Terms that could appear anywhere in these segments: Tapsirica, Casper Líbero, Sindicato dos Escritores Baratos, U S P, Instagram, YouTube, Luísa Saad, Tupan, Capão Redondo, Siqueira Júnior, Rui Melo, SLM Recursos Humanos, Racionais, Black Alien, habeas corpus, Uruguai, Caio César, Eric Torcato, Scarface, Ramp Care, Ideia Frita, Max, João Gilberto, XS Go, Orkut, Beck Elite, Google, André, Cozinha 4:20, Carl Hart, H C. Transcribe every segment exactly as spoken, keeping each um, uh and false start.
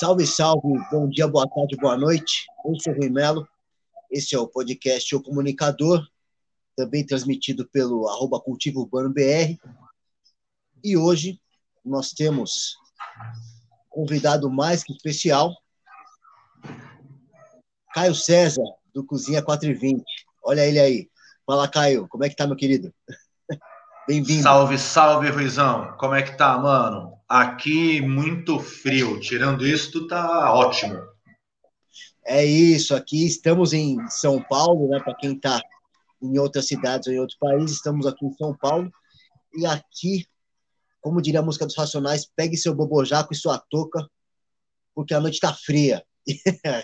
Salve, salve, bom dia, boa tarde, boa noite. Eu sou o Rui Melo, esse é o podcast O Comunicador, também transmitido pelo arroba Cultivo Urbano B R. E hoje nós temos um convidado mais que especial, Caio César, do Cozinha quatro e vinte. Olha ele aí. Fala, Caio, como é que tá, meu querido? Bem-vindo. Salve, salve, Ruizão. Como é que tá, mano? Aqui, muito frio. Tirando isso, tu tá ótimo. É isso. Aqui estamos em São Paulo, né? Para quem tá em outras cidades ou em outros países, estamos aqui em São Paulo. E aqui, como diria a música dos Racionais, pegue seu bobojaco e sua touca, porque a noite tá fria.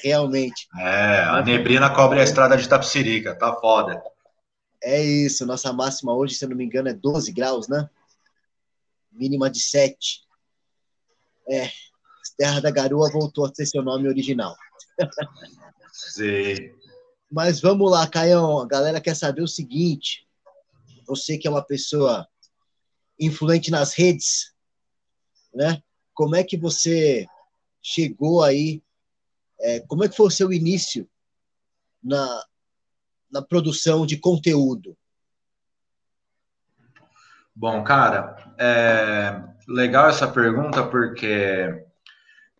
Realmente. É, a neblina cobre a estrada de Tapsirica. Tá foda. É isso. Nossa máxima hoje, se eu não me engano, é doze graus, né? Mínima de sete. É, Terra da Garoa voltou a ser seu nome original. Sim. Mas vamos lá, Caião. A galera quer saber o seguinte. Você que é uma pessoa influente nas redes, né? Como é que você chegou aí? É, como é que foi o seu início na, na produção de conteúdo? Bom, cara, é... legal essa pergunta, porque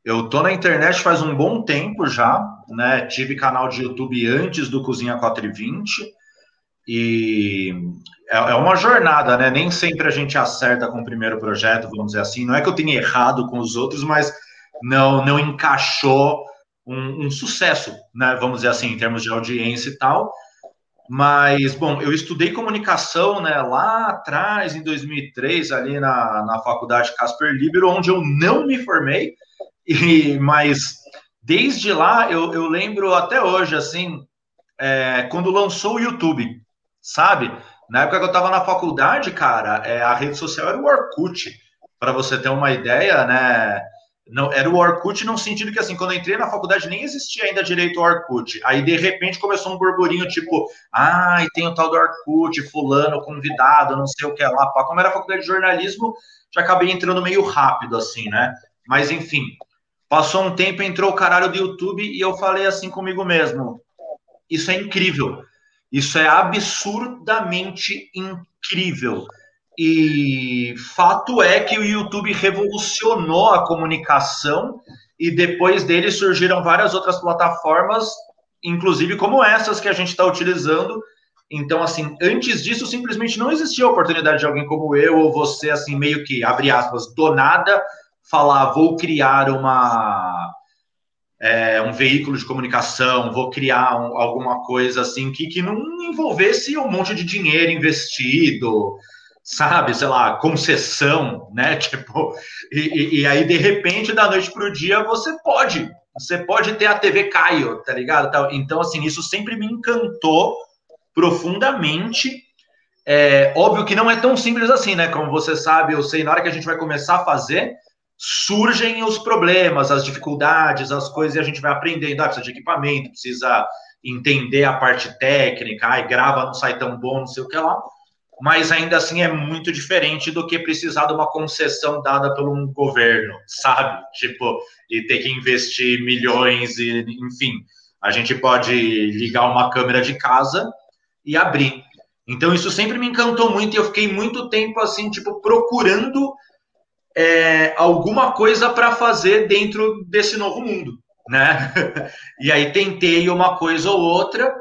eu tô na internet faz um bom tempo já, né? Tive canal de YouTube antes do Cozinha quatro e vinte e é uma jornada, né? Nem sempre a gente acerta com o primeiro projeto, vamos dizer assim. Não é que eu tenha errado com os outros, mas não, não encaixou um, um sucesso, né? Vamos dizer assim, em termos de audiência e tal. Mas, bom, eu estudei comunicação, né, lá atrás, em dois mil e três, ali na, na faculdade Casper Líbero, onde eu não me formei, e, mas desde lá eu, eu lembro até hoje, assim, é, quando lançou o YouTube, sabe? Na época que eu estava na faculdade, cara, é, a rede social era o Orkut, para você ter uma ideia, né? Não, era o Orkut no sentido que, assim, quando eu entrei na faculdade, nem existia ainda direito o Orkut. Aí, de repente, começou um burburinho, tipo, ah, e tem o tal do Orkut, fulano, convidado, não sei o que lá. Pá. Como era a faculdade de jornalismo, já acabei entrando meio rápido, assim, né? Mas, enfim, passou um tempo, entrou o caralho do YouTube e eu falei assim comigo mesmo, isso é incrível, isso é absurdamente incrível. E fato é que o YouTube revolucionou a comunicação e depois dele surgiram várias outras plataformas, inclusive como essas que a gente está utilizando. Então, assim, antes disso simplesmente não existia a oportunidade de alguém como eu ou você, assim, meio que, abre aspas, do nada, falar, vou criar uma, é, um veículo de comunicação, vou criar um, alguma coisa assim que, que não envolvesse um monte de dinheiro investido, sabe, sei lá, concessão, né, tipo, e, e aí, de repente, da noite para o dia, você pode, você pode ter a T V Caio, tá ligado? Então, assim, isso sempre me encantou profundamente, é, óbvio que não é tão simples assim, né, como você sabe, eu sei, na hora que a gente vai começar a fazer, surgem os problemas, as dificuldades, as coisas, e a gente vai aprendendo, ah, precisa de equipamento, precisa entender a parte técnica, ai, grava, não sai tão bom, não sei o que lá. Mas ainda assim é muito diferente do que precisar de uma concessão dada por um governo, sabe? Tipo, e ter que investir milhões, e, enfim. A gente pode ligar uma câmera de casa e abrir. Então isso sempre me encantou muito e eu fiquei muito tempo assim, tipo, procurando é, alguma coisa para fazer dentro desse novo mundo, né? E aí tentei uma coisa ou outra.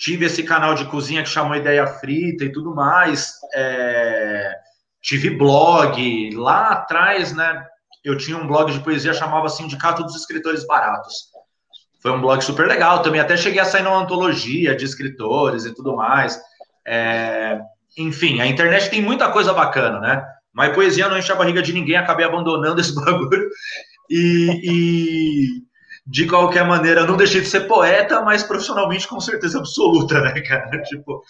Tive esse canal de cozinha que chamou Ideia Frita e tudo mais. É... Tive blog. Lá atrás, né? Eu tinha um blog de poesia que chamava Sindicato dos Escritores Baratos. Foi um blog super legal também. Até cheguei a sair numa antologia de escritores e tudo mais. É... Enfim, a internet tem muita coisa bacana, né? Mas poesia não enche a barriga de ninguém. Acabei abandonando esse bagulho. E... e... De qualquer maneira, eu não deixei de ser poeta, mas profissionalmente com certeza absoluta, né, cara? Tipo,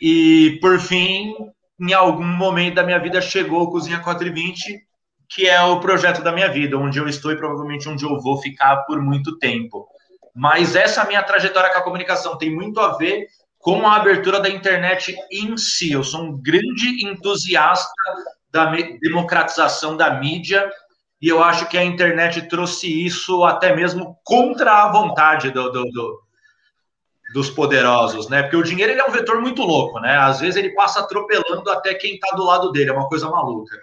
e, por fim, em algum momento da minha vida chegou o Cozinha quatro e vinte, que é o projeto da minha vida, onde eu estou e provavelmente onde eu vou ficar por muito tempo. Mas essa minha trajetória com a comunicação tem muito a ver com a abertura da internet em si. Eu sou um grande entusiasta da democratização da mídia, E eu acho que a internet trouxe isso até mesmo contra a vontade do, do, do, dos poderosos, né? Porque o dinheiro, ele é um vetor muito louco, né? Às vezes ele passa atropelando até quem está do lado dele, é uma coisa maluca.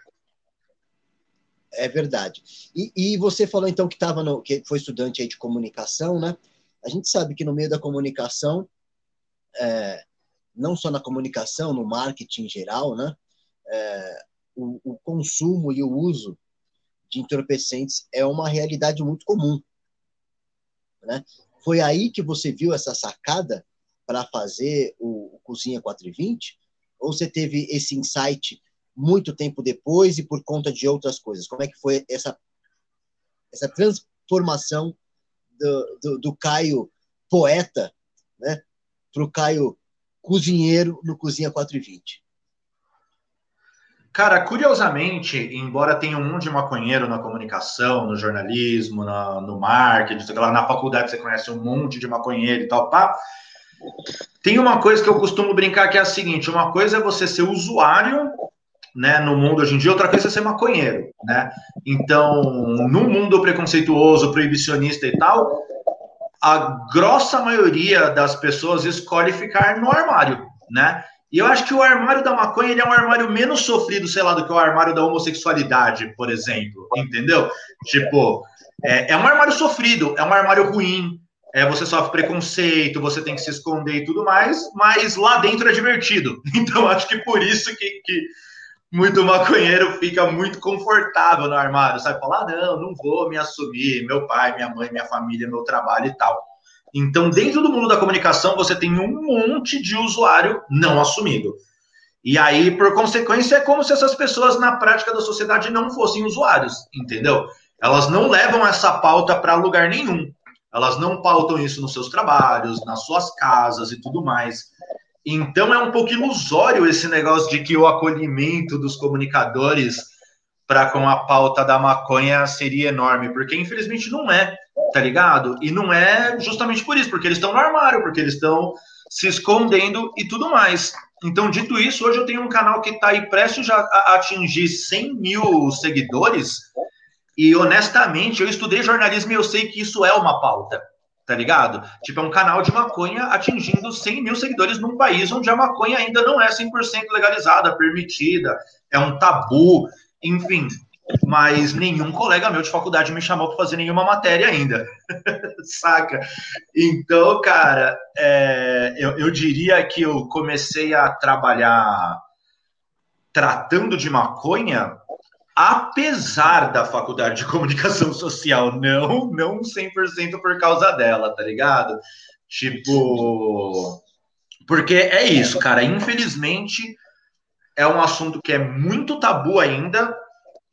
É verdade. E, e você falou, então, que, tava no, que foi estudante aí de comunicação, né? A gente sabe que no meio da comunicação, é, não só na comunicação, no marketing em geral, né? É, o, o consumo e o uso de entorpecentes é uma realidade muito comum, né? Foi aí que você viu essa sacada para fazer o, o Cozinha quatro e vinte? Ou você teve esse insight muito tempo depois e por conta de outras coisas? Como é que foi essa, essa transformação do, do, do Caio poeta, né, para o Caio cozinheiro no Cozinha quatro e vinte? Cara, curiosamente, embora tenha um monte de maconheiro na comunicação, no jornalismo, na, no marketing, lá na faculdade você conhece um monte de maconheiro e tal, pá, tem uma coisa que eu costumo brincar que é a seguinte: uma coisa é você ser usuário, né, no mundo hoje em dia, outra coisa é ser maconheiro, né? Então, no mundo preconceituoso, proibicionista e tal, a grossa maioria das pessoas escolhe ficar no armário, né? E eu acho que o armário da maconha, ele é um armário menos sofrido, sei lá, do que o armário da homossexualidade, por exemplo, entendeu? Tipo, é, é um armário sofrido, é um armário ruim, é, você sofre preconceito, você tem que se esconder e tudo mais, mas lá dentro é divertido. Então, acho que por isso que, que muito maconheiro fica muito confortável no armário, sabe? Falar, não, não vou me assumir, meu pai, minha mãe, minha família, meu trabalho e tal. Então, dentro do mundo da comunicação, você tem um monte de usuário não assumido. E aí, por consequência, é como se essas pessoas, na prática da sociedade, não fossem usuários, entendeu? Elas não levam essa pauta para lugar nenhum. Elas não pautam isso nos seus trabalhos, nas suas casas e tudo mais. Então, é um pouco ilusório esse negócio de que o acolhimento dos comunicadores para com a pauta da maconha seria enorme, porque, infelizmente, não é. Tá ligado? E não é justamente por isso, porque eles estão no armário, porque eles estão se escondendo e tudo mais. Então, dito isso, hoje eu tenho um canal que está aí prestes a atingir cem mil seguidores e, honestamente, eu estudei jornalismo e eu sei que isso é uma pauta, tá ligado? Tipo, é um canal de maconha atingindo cem mil seguidores num país onde a maconha ainda não é cem por cento legalizada, permitida, é um tabu, enfim... Mas nenhum colega meu de faculdade me chamou para fazer nenhuma matéria ainda, saca? Então, cara, é, eu, eu diria que eu comecei a trabalhar tratando de maconha, apesar da faculdade de comunicação social, não, não cem por cento por causa dela, tá ligado? Tipo, porque é isso, cara, infelizmente é um assunto que é muito tabu ainda.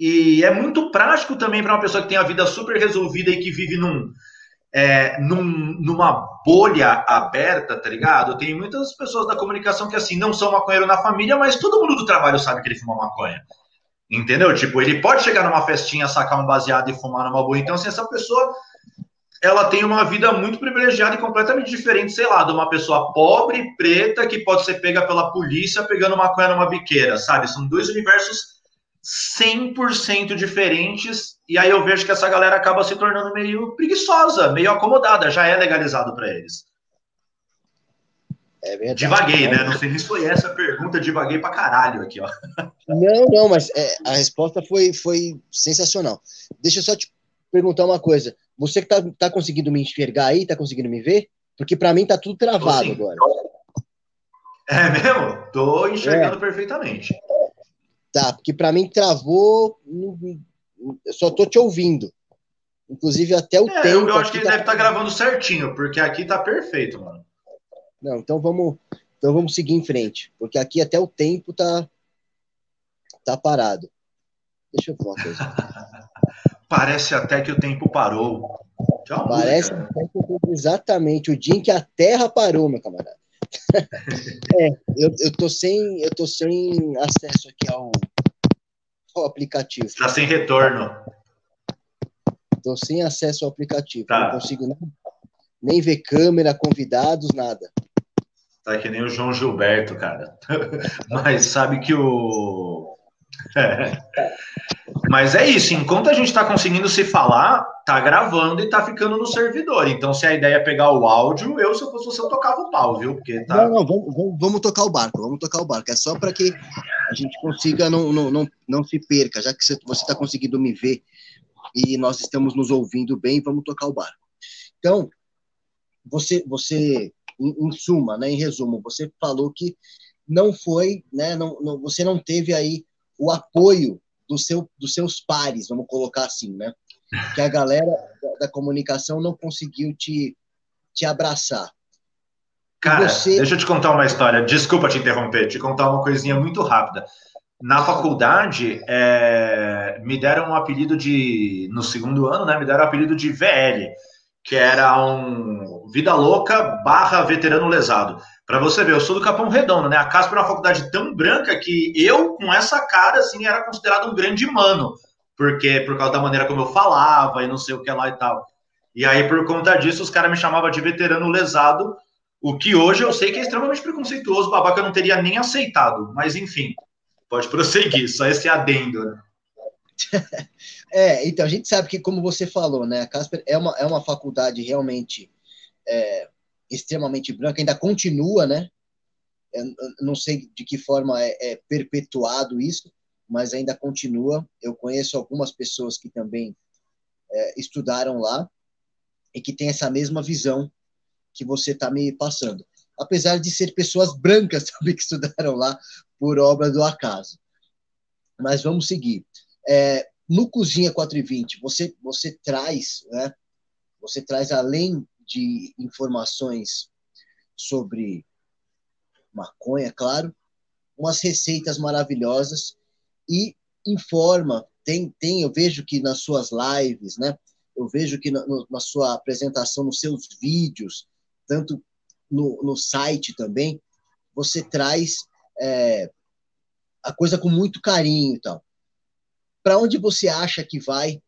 E é muito prático também para uma pessoa que tem a vida super resolvida e que vive num, é, num, numa bolha aberta, tá ligado? Tem muitas pessoas da comunicação que, assim, não são maconheiro na família, mas todo mundo do trabalho sabe que ele fuma maconha. Entendeu? Tipo, ele pode chegar numa festinha, sacar um baseado e fumar numa boa. Então, assim, essa pessoa, ela tem uma vida muito privilegiada e completamente diferente, sei lá, de uma pessoa pobre, preta, que pode ser pega pela polícia pegando maconha numa biqueira, sabe? São dois universos cem por cento diferentes, e aí eu vejo que essa galera acaba se tornando meio preguiçosa, meio acomodada, já é legalizado para eles. É verdade. Divaguei, né? Não sei nem se foi essa a pergunta, divaguei pra caralho aqui, ó. Não, não, mas é, a resposta foi, foi sensacional. Deixa eu só te perguntar uma coisa. Você que tá, tá conseguindo me enxergar aí, tá conseguindo me ver? Porque pra mim tá tudo travado Tô, agora. É mesmo? Tô enxergando é. perfeitamente. Tá, porque para mim travou, eu só tô te ouvindo. Inclusive até o é, tempo... Eu acho que ele tá... deve estar tá gravando certinho, porque aqui tá perfeito, mano. Não, então vamos, então vamos seguir em frente, porque aqui até o tempo tá, tá parado. Deixa eu ver uma coisa. Parece até que o tempo parou. Tchau, Parece música. até que o tempo, exatamente, o dia em que a Terra parou, meu camarada. É, eu, eu, tô sem, eu tô sem acesso aqui ao, ao aplicativo. Está sem retorno. Tô sem acesso ao aplicativo. Tá. Não consigo nem, nem ver câmera, convidados, nada. Tá que nem o João Gilberto, cara. Mas sabe que o É. Mas é isso, enquanto a gente está conseguindo se falar, tá gravando e tá ficando no servidor. Então, se a ideia é pegar o áudio, eu, se eu fosse você, eu tocava o pau, viu? Porque tá... Não, não, vamos, vamos tocar o barco, vamos tocar o barco. É só para que a gente consiga, não, não, não, não se perca, já que você está conseguindo me ver e nós estamos nos ouvindo bem, vamos tocar o barco. Então, você, você em, em suma, né, em resumo, você falou que não foi, né, não, não, você não teve aí o apoio do seu, dos seus pares, vamos colocar assim, né? Que a galera da, da comunicação não conseguiu te, te abraçar. Cara, você... deixa eu te contar uma história. Desculpa te interromper, te contar uma coisinha muito rápida. Na faculdade, é, me deram um apelido de... No segundo ano, né? Me deram um apelido de V L, que era um vida louca barra veterano lesado. Pra você ver, eu sou do Capão Redondo, né? A Casper é uma faculdade tão branca que eu, com essa cara, assim, era considerado um grande mano. Porque, por causa da maneira como eu falava e não sei o que lá e tal. E aí, por conta disso, os caras me chamavam de veterano lesado, o que hoje eu sei que é extremamente preconceituoso, babaca, eu não teria nem aceitado. Mas, enfim, pode prosseguir, só esse adendo, né? É, então, a gente sabe que, como você falou, né, a Casper é uma, é uma faculdade realmente... É... extremamente branca, ainda continua, né? Eu não sei de que forma é, é perpetuado isso, mas ainda continua. Eu conheço algumas pessoas que também é, estudaram lá e que têm essa mesma visão que você está me passando. Apesar de ser pessoas brancas também que estudaram lá por obra do acaso. Mas vamos seguir. É, no Cozinha quatro e vinte, você, você traz, né? Você traz além de informações sobre maconha, claro, umas receitas maravilhosas e informa, tem, tem, eu vejo que nas suas lives, né, eu vejo que na, na sua apresentação, nos seus vídeos, tanto no, no site também, você traz é, a coisa com muito carinho e tal. Para onde você acha que vai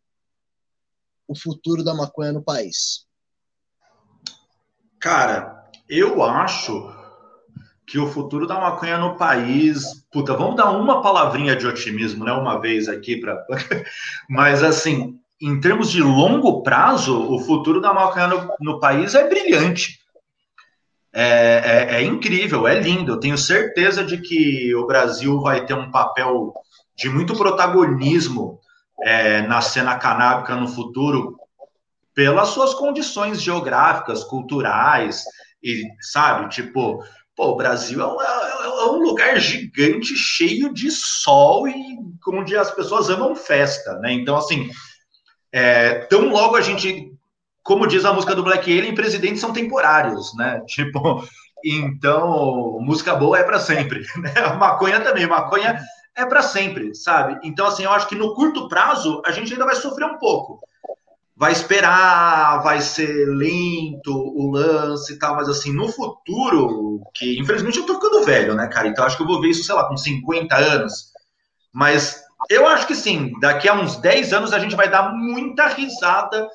o futuro da maconha no país? Cara, eu acho que o futuro da maconha no país... Puta, vamos dar uma palavrinha de otimismo, né? Uma vez aqui para... Mas, assim, em termos de longo prazo, o futuro da maconha no, no país é brilhante. É, é, é incrível, é lindo. Eu tenho certeza de que o Brasil vai ter um papel de muito protagonismo é, na cena canábica no futuro... pelas suas condições geográficas, culturais, e, sabe, tipo, pô, o Brasil é um, é um lugar gigante, cheio de sol, e onde as pessoas amam festa, né? Então, assim, é, tão logo a gente, como diz a música do Black Alien, presidentes são temporários, né? Tipo, então, música boa é para sempre, né? A maconha também, maconha é para sempre, sabe? Então, assim, eu acho que no curto prazo, a gente ainda vai sofrer um pouco. Vai esperar, vai ser lento o lance e tal, mas assim, no futuro, que infelizmente eu tô ficando velho, né, cara? Então acho que eu vou ver isso, sei lá, com cinquenta anos. Mas eu acho que sim, daqui a uns dez anos a gente vai dar muita risada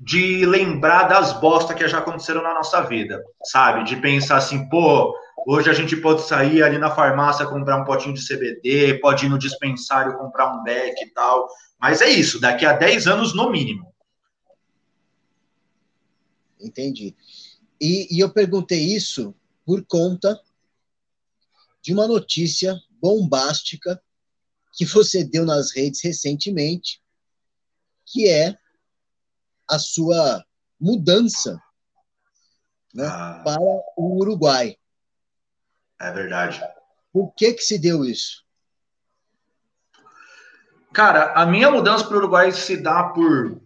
de lembrar das bostas que já aconteceram na nossa vida, sabe? De pensar assim, pô, hoje a gente pode sair ali na farmácia, comprar um potinho de C B D, pode ir no dispensário, comprar um Beck e tal... Mas é isso, daqui a dez anos no mínimo. Entendi. E, e eu perguntei isso por conta de uma notícia bombástica que você deu nas redes recentemente, que é a sua mudança, né, ah, para o Uruguai. É verdade. Por que que se deu isso? Cara, a minha mudança para o Uruguai se dá por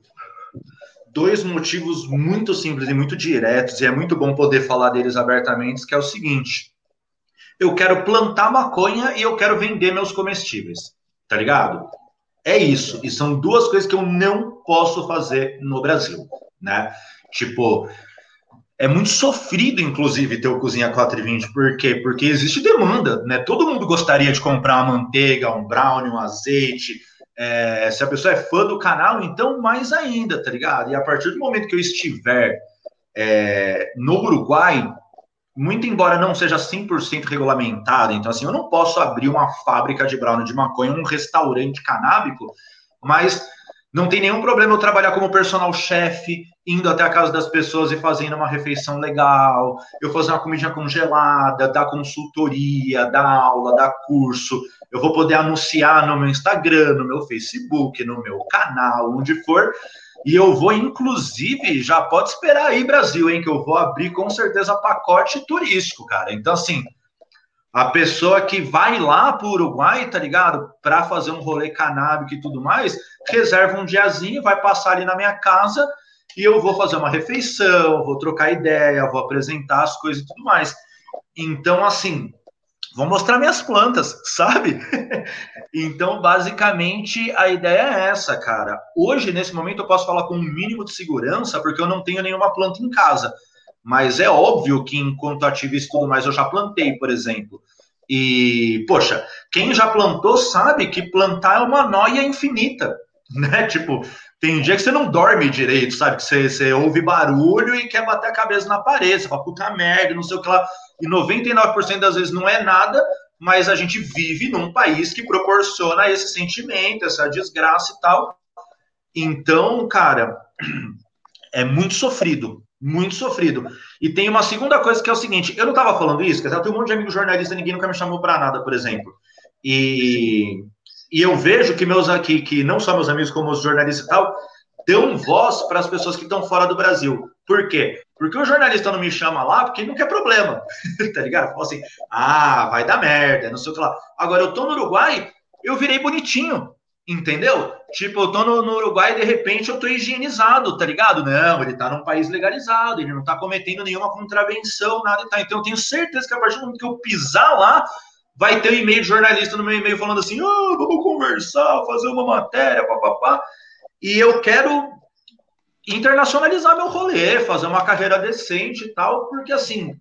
dois motivos muito simples e muito diretos, e é muito bom poder falar deles abertamente, que é o seguinte: eu quero plantar maconha e eu quero vender meus comestíveis, tá ligado? É isso, e são duas coisas que eu não posso fazer no Brasil, né? Tipo, é muito sofrido, inclusive, ter o Cozinha quatro e vinte, por quê? Porque existe demanda, né? Todo mundo gostaria de comprar uma manteiga, um brownie, um azeite... É, se a pessoa é fã do canal, então mais ainda, tá ligado? E a partir do momento que eu estiver é, no Uruguai, muito embora não seja cem por cento regulamentado, então assim, eu não posso abrir uma fábrica de brownie de maconha, um restaurante canábico, mas não tem nenhum problema eu trabalhar como personal chef, indo até a casa das pessoas e fazendo uma refeição legal, eu fazer uma comida congelada, dar consultoria, dar aula, dar curso, eu vou poder anunciar no meu Instagram, no meu Facebook, no meu canal, onde for, e eu vou, inclusive, já pode esperar aí, Brasil, hein, que eu vou abrir, com certeza, pacote turístico, cara. Então, assim, a pessoa que vai lá pro Uruguai, tá ligado, pra fazer um rolê canábico e tudo mais, reserva um diazinho, vai passar ali na minha casa e eu vou fazer uma refeição, vou trocar ideia, vou apresentar as coisas e tudo mais. Então, assim, vou mostrar minhas plantas, sabe? Então, basicamente, a ideia é essa, cara. Hoje, nesse momento, eu posso falar com um mínimo de segurança, porque eu não tenho nenhuma planta em casa. Mas é óbvio que, enquanto ativista e tudo mais, eu já plantei, por exemplo. E, poxa, quem já plantou sabe que plantar é uma nóia infinita, né? Tipo, tem dia que você não dorme direito, sabe? Que você, você ouve barulho e quer bater a cabeça na parede. Você fala, puta merda, não sei o que lá. E noventa e nove por cento das vezes não é nada, mas a gente vive num país que proporciona esse sentimento, essa desgraça e tal. Então, cara, é muito sofrido, muito sofrido. E tem uma segunda coisa que é o seguinte, eu não estava falando isso, que eu tenho um monte de amigo jornalista, ninguém nunca me chamou para nada, por exemplo. E, e eu vejo que meus aqui, que não só meus amigos como os jornalistas e tal, dão voz para as pessoas que estão fora do Brasil. Por quê? Porque o jornalista não me chama lá porque ele não quer problema, tá ligado? Fala assim, ah, vai dar merda, não sei o que lá. Agora, eu tô no Uruguai, eu virei bonitinho, entendeu? Tipo, eu tô no, no Uruguai e de repente eu tô higienizado, tá ligado? Não, ele tá num país legalizado, ele não tá cometendo nenhuma contravenção, nada e tal. Então, eu tenho certeza que a partir do momento que eu pisar lá, vai ter um e-mail de jornalista no meu e-mail falando assim, ah, vamos conversar, fazer uma matéria, papapá. E eu quero internacionalizar meu rolê, fazer uma carreira decente e tal, porque assim,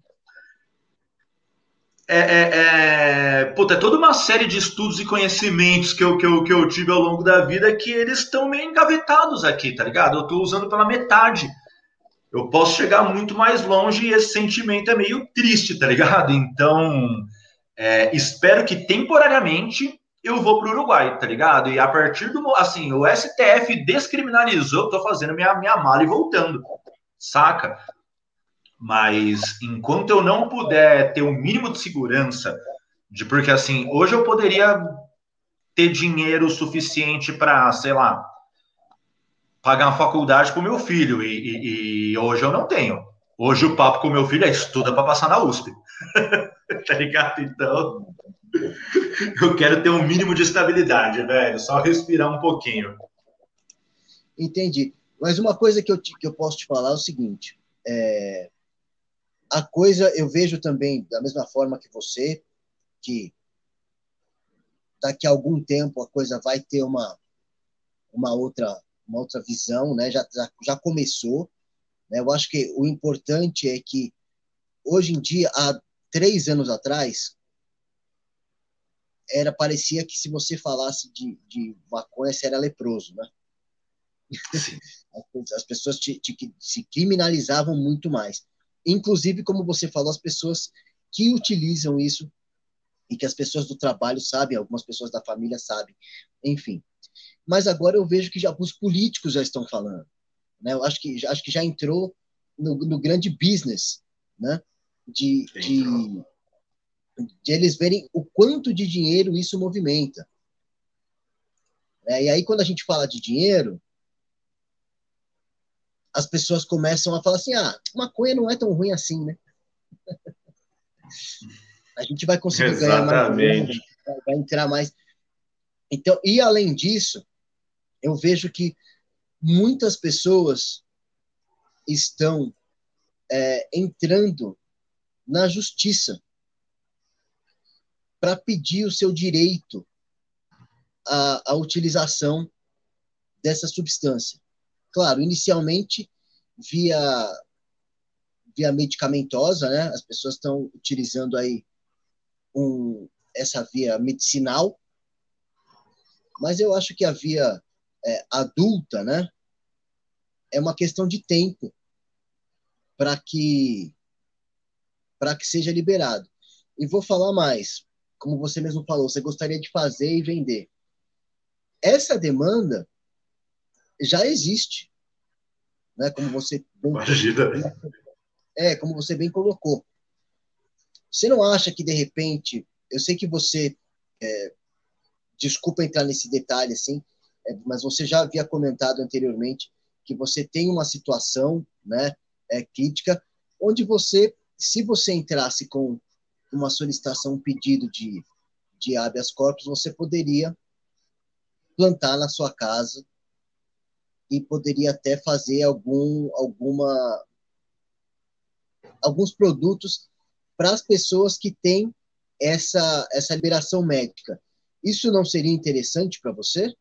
é, é, é, puta, é toda uma série de estudos e conhecimentos que eu, que eu, que eu tive ao longo da vida que eles estão meio engavetados aqui, tá ligado? Eu estou usando pela metade. Eu posso chegar muito mais longe e esse sentimento é meio triste, tá ligado? Então, é, espero que temporariamente eu vou para o Uruguai, tá ligado? E a partir do... Assim, o S T F descriminalizou, tô fazendo minha, minha mala e voltando, saca? Mas enquanto eu não puder ter o mínimo de segurança, de porque, assim, hoje eu poderia ter dinheiro suficiente para, sei lá, pagar uma faculdade pro meu filho, e, e, e hoje eu não tenho. Hoje o papo com o meu filho é estuda para passar na U S P, tá ligado? Então... Eu quero ter um mínimo de estabilidade, velho. Só respirar um pouquinho. Entendi. Mas uma coisa que eu, te, que eu posso te falar é o seguinte. É, a coisa, eu vejo também, da mesma forma que você, que daqui a algum tempo a coisa vai ter uma, uma, outra, uma outra visão, né? Já, já, já começou. Né? Eu acho que o importante é que, hoje em dia, há três anos atrás... Era, parecia que se você falasse de, de maconha, você era leproso, né? As pessoas te, te, se criminalizavam muito mais. Inclusive, como você falou, as pessoas que utilizam isso e que as pessoas do trabalho sabem, algumas pessoas da família sabem, enfim. Mas agora eu vejo que já, os políticos já estão falando, né? Eu acho que, acho que já entrou no, no grande business, né? De... de eles verem o quanto de dinheiro isso movimenta. É, e aí, quando a gente fala de dinheiro, as pessoas começam a falar assim, ah, maconha não é tão ruim assim, né? A gente vai conseguir Exatamente. ganhar mais, dinheiro, vai, vai entrar mais. Então, e além disso, eu vejo que muitas pessoas estão é, entrando na justiça para pedir o seu direito à, à utilização dessa substância. Claro, inicialmente via, via medicamentosa, né? As pessoas estão utilizando aí um, essa via medicinal, mas eu acho que a via é, adulta, né? É uma questão de tempo para que para que seja liberado. E vou falar mais, como você mesmo falou, você gostaria de fazer e vender. Essa demanda já existe, né? Como você bem é, como você bem colocou. Você não acha que de repente, eu sei que você, é, desculpa entrar nesse detalhe assim, é, mas você já havia comentado anteriormente que você tem uma situação, né, é, crítica, onde você, se você entrasse com uma solicitação, um pedido de, de habeas corpus, você poderia plantar na sua casa e poderia até fazer algum, alguma, alguns produtos para as pessoas que têm essa, essa liberação médica. Isso não seria interessante para você?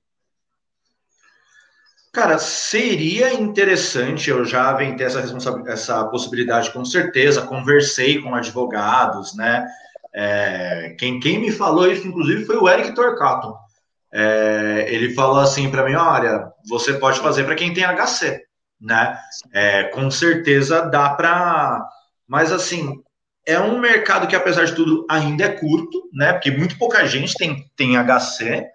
Cara, seria interessante, eu já aventei essa, essa possibilidade com certeza, conversei com advogados, né? É, quem, quem me falou isso, inclusive, foi o Eric Torcato. É, ele falou assim para mim, olha, você pode fazer para quem tem H C, né? É, com certeza dá para... Mas, assim, é um mercado que, apesar de tudo, ainda é curto, né? Porque muito pouca gente tem, tem H C.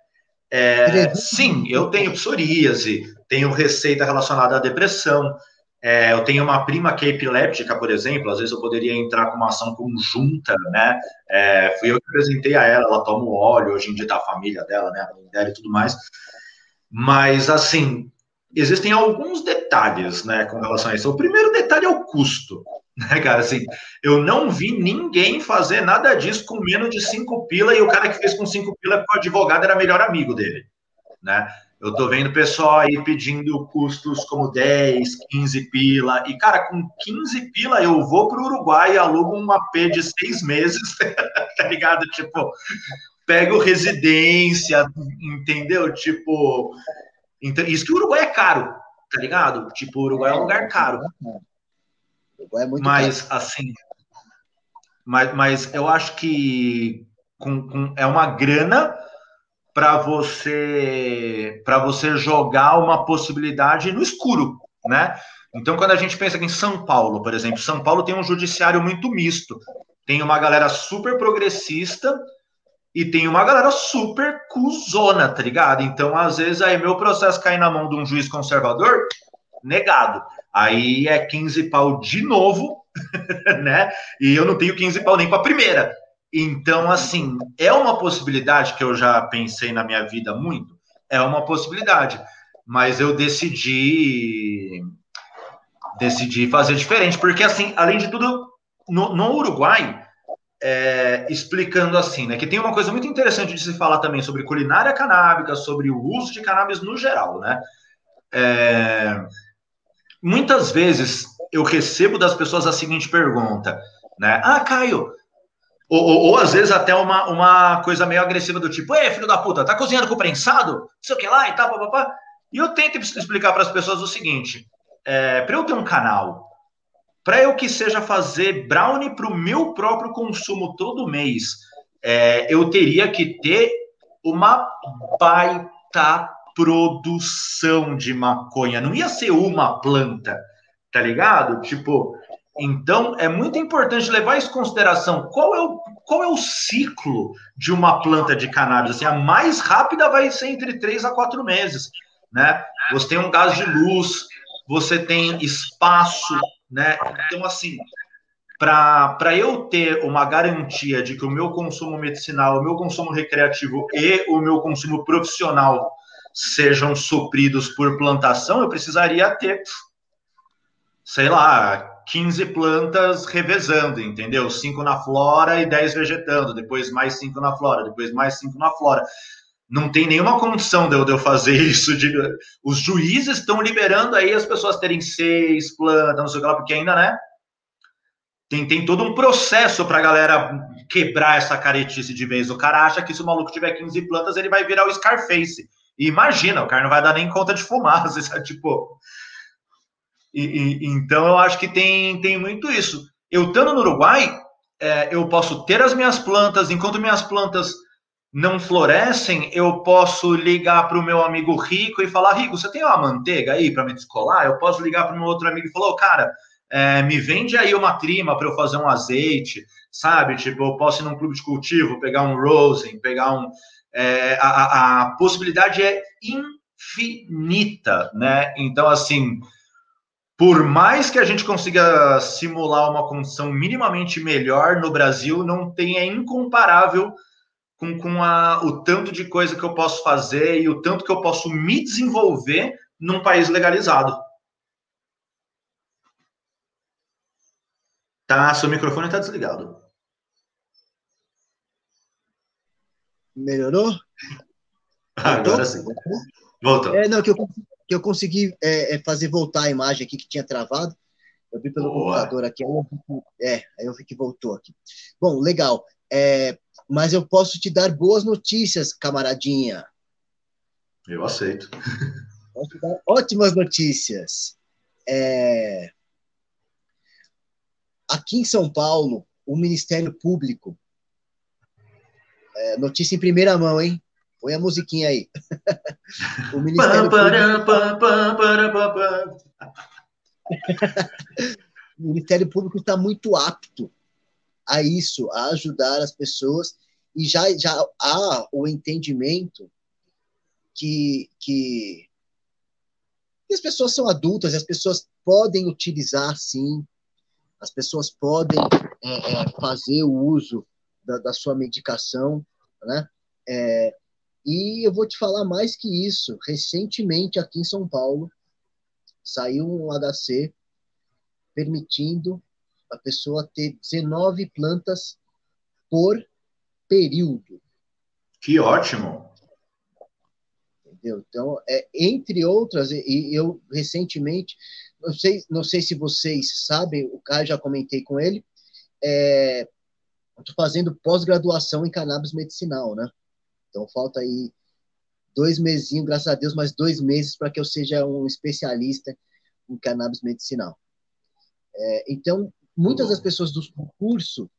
É, sim, eu tenho psoríase, tenho receita relacionada à depressão, é, eu tenho uma prima que é epiléptica, por exemplo, às vezes eu poderia entrar com uma ação conjunta, né, é, fui eu que apresentei a ela, ela toma o óleo, hoje em dia tá a família dela, né, a mãe dela e tudo mais, mas, assim, existem alguns detalhes, né, com relação a isso. O primeiro detalhe é o custo, né, cara, assim, eu não vi ninguém fazer nada disso com menos de cinco pila, e o cara que fez com cinco pila é porque o advogado era melhor amigo dele, né, eu tô vendo o pessoal aí pedindo custos como dez, quinze pila, e, cara, com quinze pila eu vou pro Uruguai e alugo um A P de seis meses, tá ligado, tipo, pego residência, entendeu, tipo... Então, isso que o Uruguai é caro, tá ligado? Tipo, o Uruguai é um lugar caro. O Uruguai é muito mas, caro. Assim, mas, mas eu acho que com, com, é uma grana para você, para você jogar uma possibilidade no escuro, né? Então, quando a gente pensa aqui em São Paulo, por exemplo, São Paulo tem um judiciário muito misto. Tem uma galera super progressista... E tem uma galera super cuzona, tá ligado? Então, às vezes, aí meu processo cai na mão de um juiz conservador, negado. Aí é quinze pau de novo, né? E eu não tenho quinze pau nem pra primeira. Então, assim, é uma possibilidade que eu já pensei na minha vida muito. É uma possibilidade. Mas eu decidi... Decidi fazer diferente. Porque, assim, além de tudo, no, no Uruguai... É, explicando assim, né, que tem uma coisa muito interessante de se falar também sobre culinária canábica, sobre o uso de cannabis no geral, né, é, muitas vezes eu recebo das pessoas a seguinte pergunta, né, ah, Caio, ou, ou, ou às vezes até uma, uma coisa meio agressiva do tipo, ei, filho da puta, tá cozinhando com prensado, não sei o que lá e tal, papapá, e eu tento explicar para as pessoas o seguinte, é, para eu ter um canal, para eu que seja fazer brownie para o meu próprio consumo todo mês, é, eu teria que ter uma baita produção de maconha. Não ia ser uma planta, tá ligado? Tipo, então, é muito importante levar isso em consideração. Qual é o, qual é o ciclo de uma planta de cannabis? Assim, a mais rápida vai ser entre três a quatro meses, né? Você tem um gás de luz, você tem espaço... Né? Então, assim, para eu ter uma garantia de que o meu consumo medicinal, o meu consumo recreativo e o meu consumo profissional sejam supridos por plantação, eu precisaria ter, sei lá, quinze plantas revezando, entendeu? cinco na flora e dez vegetando, depois mais cinco na flora, depois mais cinco na flora. Não tem nenhuma condição de eu, de eu fazer isso. De, os juízes estão liberando aí as pessoas terem seis plantas, não sei o que lá, porque ainda, né? Tem, tem todo um processo para a galera quebrar essa caretice de vez. O cara acha que se o maluco tiver quinze plantas, ele vai virar o Scarface. E imagina, o cara não vai dar nem conta de fumar. Você sabe, tipo... E, e, então, eu acho que tem, tem muito isso. Eu estando no Uruguai, é, eu posso ter as minhas plantas, enquanto minhas plantas... não florescem, eu posso ligar para o meu amigo Rico e falar, Rico, você tem uma manteiga aí para me descolar? Eu posso ligar para um outro amigo e falar, oh, cara, é, me vende aí uma trima para eu fazer um azeite, sabe? Tipo, eu posso ir num clube de cultivo, pegar um rosin, pegar um... É, a, a possibilidade é infinita, né? Então, assim, por mais que a gente consiga simular uma condição minimamente melhor no Brasil, não tem, é incomparável com, com a, o tanto de coisa que eu posso fazer e o tanto que eu posso me desenvolver num país legalizado. Tá, seu microfone está desligado. Melhorou? Agora voltou? Sim. Voltou. É, não, que eu, que eu consegui é, é fazer voltar a imagem aqui que tinha travado. Eu vi pelo Boa. computador aqui. É, aí eu vi que voltou aqui. Bom, legal. É, mas eu posso te dar boas notícias, camaradinha. Eu aceito. Posso te dar ótimas notícias. É, aqui em São Paulo, o Ministério Público, notícia em primeira mão, hein? Põe a musiquinha aí. O Ministério Público... O Ministério Público está muito apto a isso, a ajudar as pessoas, e já, já há o entendimento que, que as pessoas são adultas, as pessoas podem utilizar, sim, as pessoas podem é, é, fazer o uso da, da sua medicação, né? É, e eu vou te falar mais que isso. Recentemente, aqui em São Paulo, saiu um H C permitindo a pessoa ter dezenove plantas por período. Que ótimo! Entendeu? Então, é, entre outras, e eu recentemente, não sei, não sei se vocês sabem, o Caio já comentei com ele, é, estou fazendo pós-graduação em cannabis medicinal, né? Então, falta aí dois mesinhos, graças a Deus, mais dois meses para que eu seja um especialista em cannabis medicinal. É, então, muitas das pessoas do curso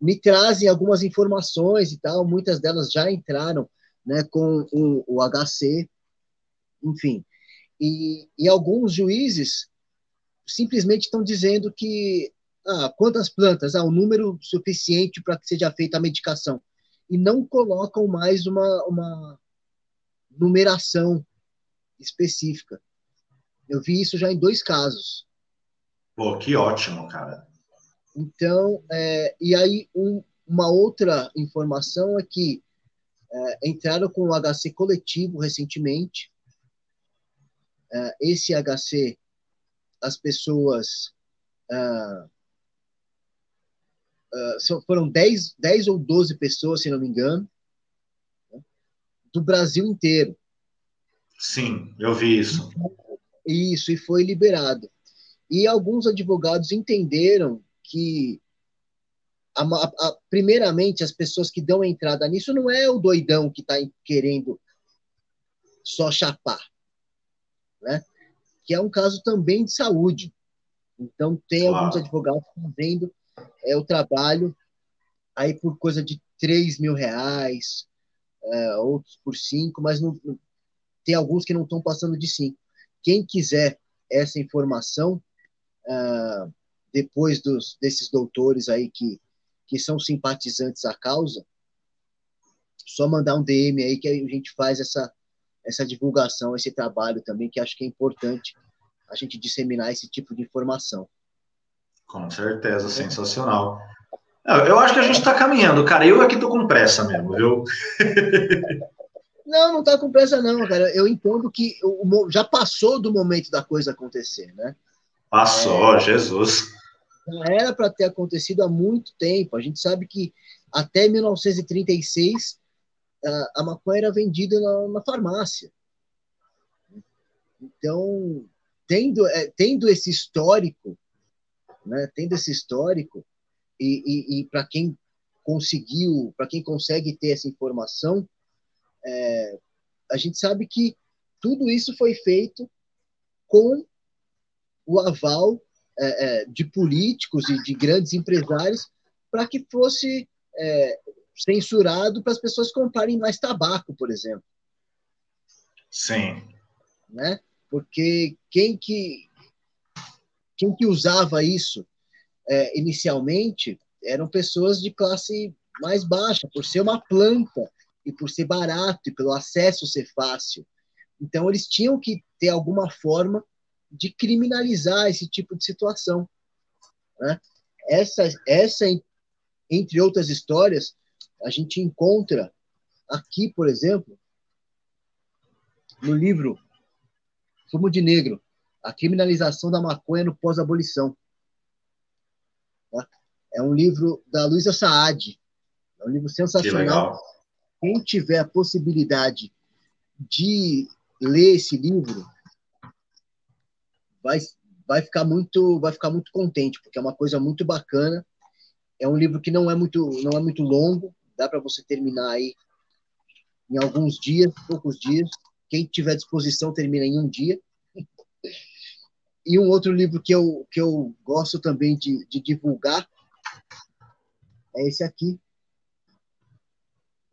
me trazem algumas informações e tal, muitas delas já entraram, né, com o, o H C, enfim. E, e alguns juízes simplesmente estão dizendo que ah, quantas plantas? Ah, um número suficiente para que seja feita a medicação. E não colocam mais uma, uma numeração específica. Eu vi isso já em dois casos. Pô, que ótimo, cara. Então, é, e aí um, uma outra informação é que é, entraram com o H C coletivo recentemente. É, esse H C, as pessoas... É, Uh, foram dez, dez ou doze pessoas, se não me engano, do Brasil inteiro. Sim, eu vi isso. Isso, e foi liberado. E alguns advogados entenderam que, a, a, primeiramente, as pessoas que dão entrada nisso não é o doidão que está querendo só chapar, né? Que é um caso também de saúde. Então, tem claro. Alguns advogados vendo é o trabalho, aí por coisa de três mil reais, é, outros por cinco, mas não, não, tem alguns que não estão passando de cinco. Quem quiser essa informação, uh, depois dos, desses doutores aí que, que são simpatizantes à causa, só mandar um D M aí que a gente faz essa, essa divulgação, esse trabalho também, que acho que é importante a gente disseminar esse tipo de informação. Com certeza, sensacional. Eu acho que a gente está caminhando, cara. Eu aqui tô com pressa mesmo, viu? Não, não tá com pressa não, cara. Eu entendo que já passou do momento da coisa acontecer, né? Passou, é, Jesus. Não era para ter acontecido há muito tempo. A gente sabe que até mil novecentos e trinta e seis a maconha era vendida na, na farmácia. Então, tendo, é, tendo esse histórico, né, tendo esse histórico, e, e, e para quem conseguiu, para quem consegue ter essa informação, é, a gente sabe que tudo isso foi feito com o aval é, é, de políticos e de grandes empresários para que fosse é, censurado para as pessoas comprarem mais tabaco, por exemplo. Sim. Né? Porque quem que... Quem que usava isso é, inicialmente eram pessoas de classe mais baixa, por ser uma planta e por ser barato e pelo acesso ser fácil. Então, eles tinham que ter alguma forma de criminalizar esse tipo de situação, né? Essa, essa, entre outras histórias, a gente encontra aqui, por exemplo, no livro Fumo de Negro, a criminalização da maconha no pós-abolição. É um livro da Luísa Saad, é um livro sensacional. Que quem tiver a possibilidade de ler esse livro vai, vai, ficar muito, vai ficar muito contente, porque é uma coisa muito bacana. É um livro que não é muito, não é muito longo, dá para você terminar aí em alguns dias, poucos dias. Quem tiver disposição termina em um dia. E um outro livro que eu, que eu gosto também de, de divulgar é esse aqui.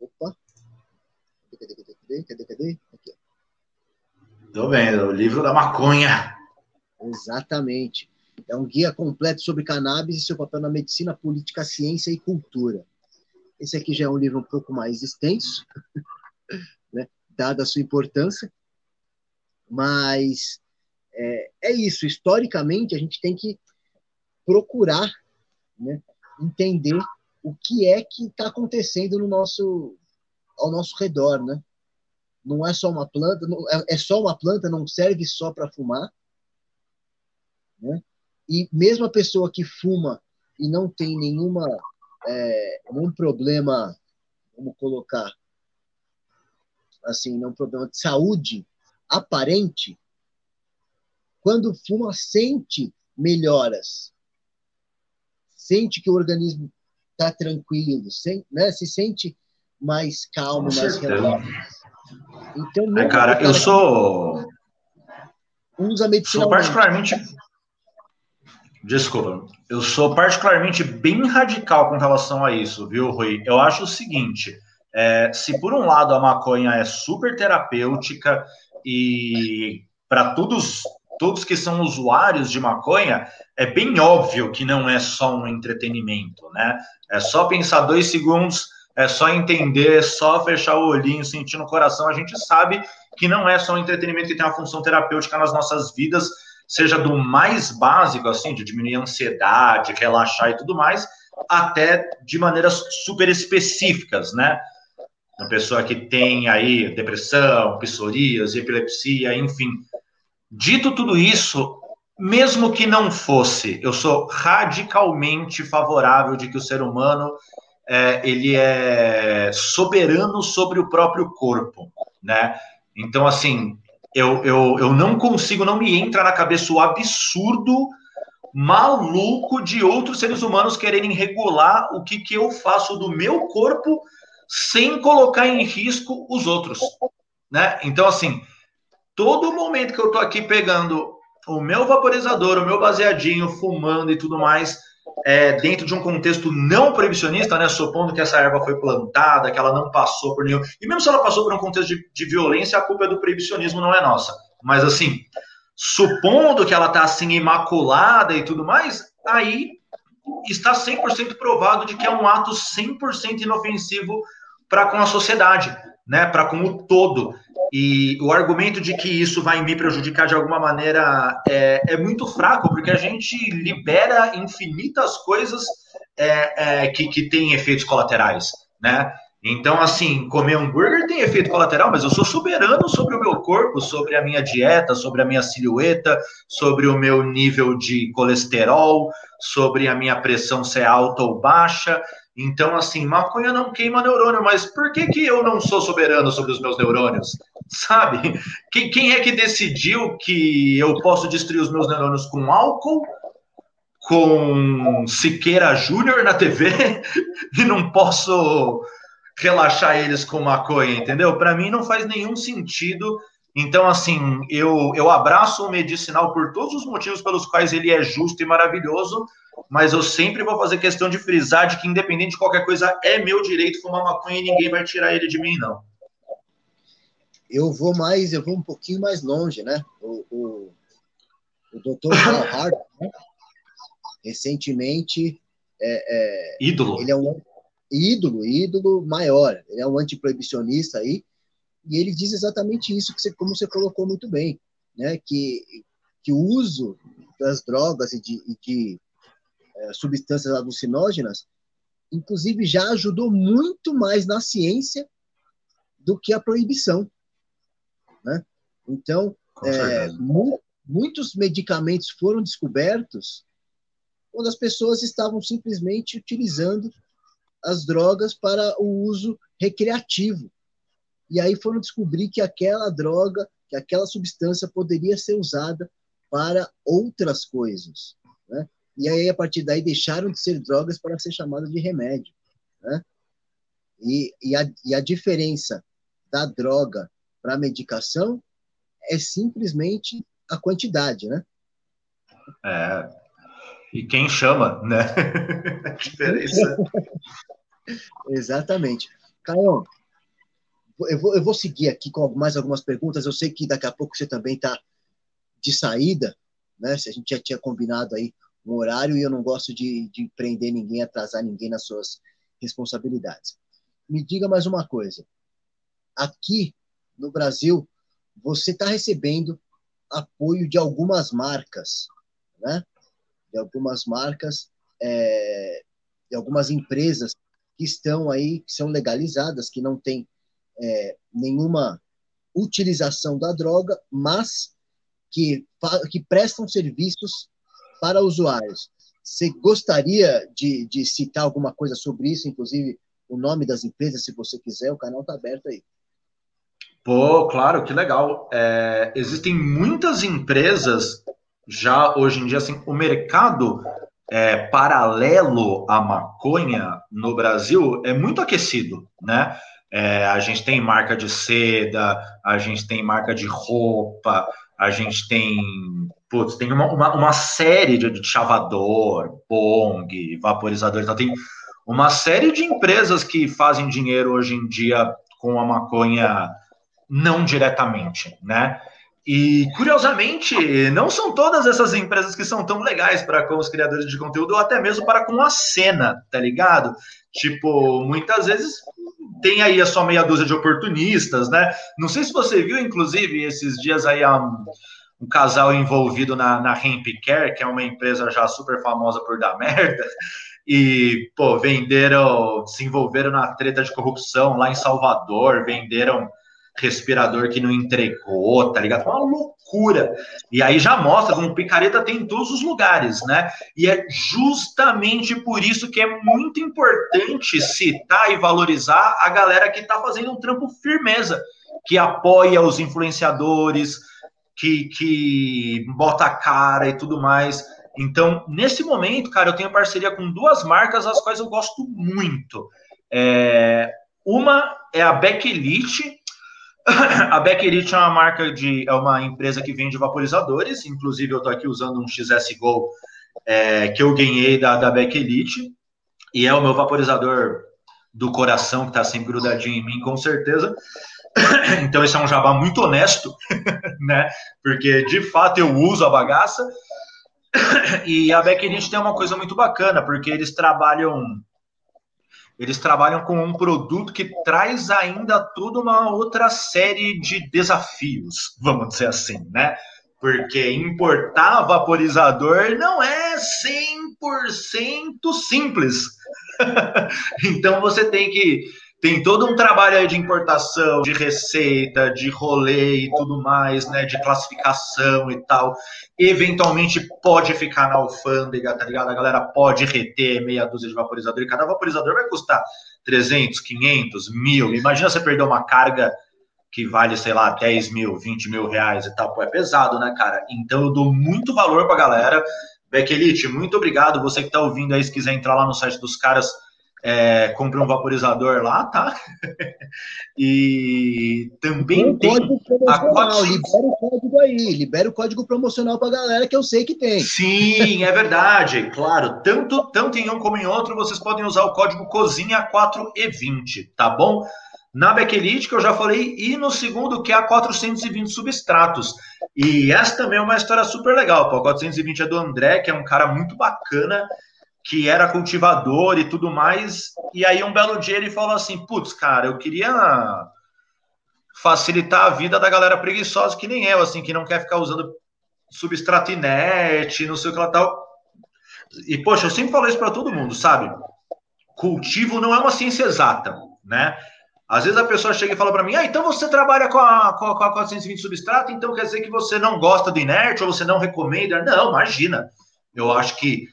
Opa! Cadê, cadê, cadê? Cadê, cadê? Aqui. Tô vendo, o livro da maconha. Exatamente. É um guia completo sobre cannabis e seu papel na medicina, política, ciência e cultura. Esse aqui já é um livro um pouco mais extenso, né? Dada a sua importância. Mas é, é isso. Historicamente, a gente tem que procurar, né, entender o que é que está acontecendo no nosso, ao nosso redor, né? Não é só uma planta, não, é, é só uma planta, não serve só para fumar, né? E mesmo a pessoa que fuma e não tem nenhuma, é, nenhum problema, vamos colocar assim, não é um problema de saúde aparente, quando fuma, sente melhoras. Sente que o organismo está tranquilo, sem, né? Se sente mais calmo, com mais relaxado. Então, é, cara, eu cara, sou... Usa medicina... Sou particularmente... Desculpa. Eu sou particularmente bem radical com relação a isso, viu, Rui? Eu acho o seguinte... É, se por um lado a maconha é super terapêutica e para todos, todos que são usuários de maconha, é bem óbvio que não é só um entretenimento, né? É só pensar dois segundos, é só entender, é só fechar o olhinho, sentir no coração. A gente sabe que não é só um entretenimento que tem uma função terapêutica nas nossas vidas, seja do mais básico, assim, de diminuir a ansiedade, relaxar e tudo mais, até de maneiras super específicas, né? Uma pessoa que tem aí depressão, psoríase, epilepsia, enfim. Dito tudo isso, mesmo que não fosse, eu sou radicalmente favorável de que o ser humano é, ele é soberano sobre o próprio corpo, né? Então, assim, eu, eu, eu não consigo, não me entra na cabeça o absurdo maluco de outros seres humanos quererem regular o que, que eu faço do meu corpo sem colocar em risco os outros, né? Então, assim, todo momento que eu tô aqui pegando o meu vaporizador, o meu baseadinho, fumando e tudo mais, é, dentro de um contexto não proibicionista, né? Supondo que essa erva foi plantada, que ela não passou por nenhum... E mesmo se ela passou por um contexto de, de violência, a culpa é do proibicionismo, não é nossa. Mas, assim, supondo que ela tá, assim, imaculada e tudo mais, aí está cem por cento provado de que é um ato cem por cento inofensivo para com a sociedade, né? Para com o todo. E o argumento de que isso vai me prejudicar de alguma maneira é, é muito fraco, porque a gente libera infinitas coisas é, é, que, que têm efeitos colaterais, né? Então, assim, comer hambúrguer tem efeito colateral, mas eu sou soberano sobre o meu corpo, sobre a minha dieta, sobre a minha silhueta, sobre o meu nível de colesterol, sobre a minha pressão ser alta ou baixa. Então, assim, maconha não queima neurônio, mas por que que eu não sou soberano sobre os meus neurônios? Sabe? Quem, quem é que decidiu que eu posso destruir os meus neurônios com álcool, com Siqueira Júnior na T V e não posso relaxar eles com maconha, entendeu? Para mim não faz nenhum sentido. Então, assim, eu, eu abraço o medicinal por todos os motivos pelos quais ele é justo e maravilhoso, mas eu sempre vou fazer questão de frisar de que, independente de qualquer coisa, é meu direito fumar maconha e ninguém vai tirar ele de mim, não. Eu vou mais, eu vou um pouquinho mais longe, né? O, o, o doutor Carl Hart, né? Recentemente... É, é, ídolo. Ele é um ídolo, ídolo maior. Ele é um antiproibicionista aí. E ele diz exatamente isso, que você, como você colocou muito bem, né? Que, que o uso das drogas e de, e de é, substâncias alucinógenas, inclusive, já ajudou muito mais na ciência do que a proibição, né? Então, é, mu- muitos medicamentos foram descobertos quando as pessoas estavam simplesmente utilizando as drogas para o uso recreativo. E aí foram descobrir que aquela droga, que aquela substância poderia ser usada para outras coisas, né? E aí, a partir daí, deixaram de ser drogas para ser chamadas de remédio, né? E, e, a, e a diferença da droga para a medicação é simplesmente a quantidade, né? É. E quem chama, né? A diferença. Exatamente. Caio, eu vou, eu vou seguir aqui com mais algumas perguntas. Eu sei que daqui a pouco você também está de saída, né? Se a gente já tinha combinado aí um horário, e eu não gosto de, de prender ninguém, atrasar ninguém nas suas responsabilidades. Me diga mais uma coisa. Aqui no Brasil, você está recebendo apoio de algumas marcas, né? De algumas marcas, é, de algumas empresas que estão aí, que são legalizadas, que não têm é, nenhuma utilização da droga, mas que, que prestam serviços para usuários. Você gostaria de, de citar alguma coisa sobre isso, inclusive o nome das empresas, se você quiser? O canal está aberto aí. Pô, claro, que legal. É, existem muitas empresas já hoje em dia, assim, o mercado é, paralelo à maconha no Brasil é muito aquecido, né? É, a gente tem marca de seda, a gente tem marca de roupa, a gente tem, putz, tem uma, uma, uma série de, de chavador, bong, vaporizador, então tem uma série de empresas que fazem dinheiro hoje em dia com a maconha não diretamente, né? E, curiosamente, não são todas essas empresas que são tão legais para com os criadores de conteúdo, ou até mesmo para com a cena, tá ligado? Tipo, muitas vezes tem aí a sua meia dúzia de oportunistas, né? Não sei se você viu, inclusive, esses dias aí há um, um casal envolvido na, na Ramp Care, que é uma empresa já super famosa por dar merda, e, pô, venderam, se envolveram na treta de corrupção lá em Salvador, venderam respirador que não entregou, tá ligado? Uma loucura. E aí já mostra como picareta tem em todos os lugares, né? E é justamente por isso que é muito importante citar e valorizar a galera que tá fazendo um trampo firmeza, que apoia os influenciadores, que, que bota a cara e tudo mais. Então, nesse momento, cara, eu tenho parceria com duas marcas, as quais eu gosto muito. É... Uma é a Beck Elite. A Beck Elite é uma marca de, é uma empresa que vende vaporizadores. Inclusive, eu estou aqui usando um X S Go é, que eu ganhei da, da Beck Elite. E é o meu vaporizador do coração, que está sempre grudadinho em mim, com certeza. Então, esse é um jabá muito honesto, né? Porque, de fato, eu uso a bagaça. E a Beck Elite tem uma coisa muito bacana, porque eles trabalham... Eles trabalham com um produto que traz ainda toda uma outra série de desafios, vamos dizer assim, né? Porque importar vaporizador não é cem por cento simples. Então você tem que... Tem todo um trabalho aí de importação, de receita, de rolê e tudo mais, né? De classificação e tal. Eventualmente pode ficar na alfândega, tá ligado? A galera pode reter meia dúzia de vaporizador. E cada vaporizador vai custar trezentos, quinhentos, mil. Imagina você perder uma carga que vale, sei lá, dez mil, vinte mil reais e tal. Pô, é pesado, né, cara? Então eu dou muito valor pra galera. Beck Elite, muito obrigado. Você que tá ouvindo aí, se quiser entrar lá no site dos caras, É, compre um vaporizador lá, tá? E também tem... tem a quatro... Libera o código aí, libera o código promocional pra galera, que eu sei que tem. Sim, é verdade, claro. Tanto, tanto em um como em outro, vocês podem usar o código Cozinha quatro e vinte, tá bom? na Beck Elite, que eu já falei, e no segundo, que é a quatrocentos e vinte Substratos. E essa também é uma história super legal, pô. A quatrocentos e vinte é do André, que é um cara muito bacana, que era cultivador e tudo mais. E aí, um belo dia, ele falou assim, putz, cara, eu queria facilitar a vida da galera preguiçosa, que nem eu, assim, que não quer ficar usando substrato inerte, não sei o que lá tal. E, poxa, eu sempre falo isso para todo mundo, sabe? Cultivo não é uma ciência exata, né? Às vezes a pessoa chega e fala para mim, ah, então você trabalha com a, com a, com a quatrocentos e vinte substrato, então quer dizer que você não gosta do inerte ou você não recomenda? Não, imagina. Eu acho que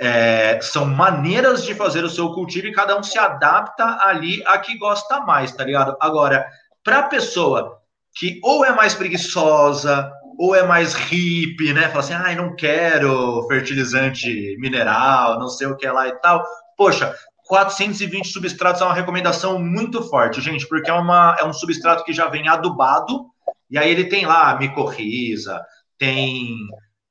É, são maneiras de fazer o seu cultivo e cada um se adapta ali a que gosta mais, tá ligado? Agora, pra pessoa que ou é mais preguiçosa, ou é mais hippie, né? Fala assim, ai, não quero fertilizante mineral, não sei o que lá e tal. Poxa, quatrocentos e vinte substratos é uma recomendação muito forte, gente, porque é, uma, é um substrato que já vem adubado, e aí ele tem lá micorriza, tem...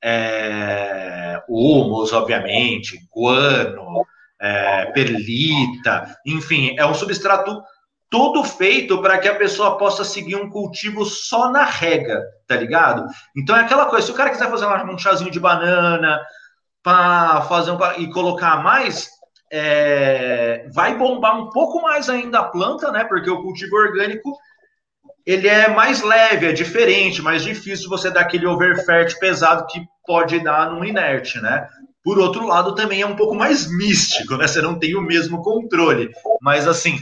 É, humus, obviamente, guano, é, perlita, enfim, é um substrato todo feito para que a pessoa possa seguir um cultivo só na rega, tá ligado? Então é aquela coisa, se o cara quiser fazer um chazinho de banana para fazer um, e colocar mais, é, vai bombar um pouco mais ainda a planta, né? Porque o cultivo orgânico ele é mais leve, é diferente, mais difícil você dar aquele overfert pesado que pode dar num inerte, né? Por outro lado, também é um pouco mais místico, né? Você não tem o mesmo controle. Mas, assim,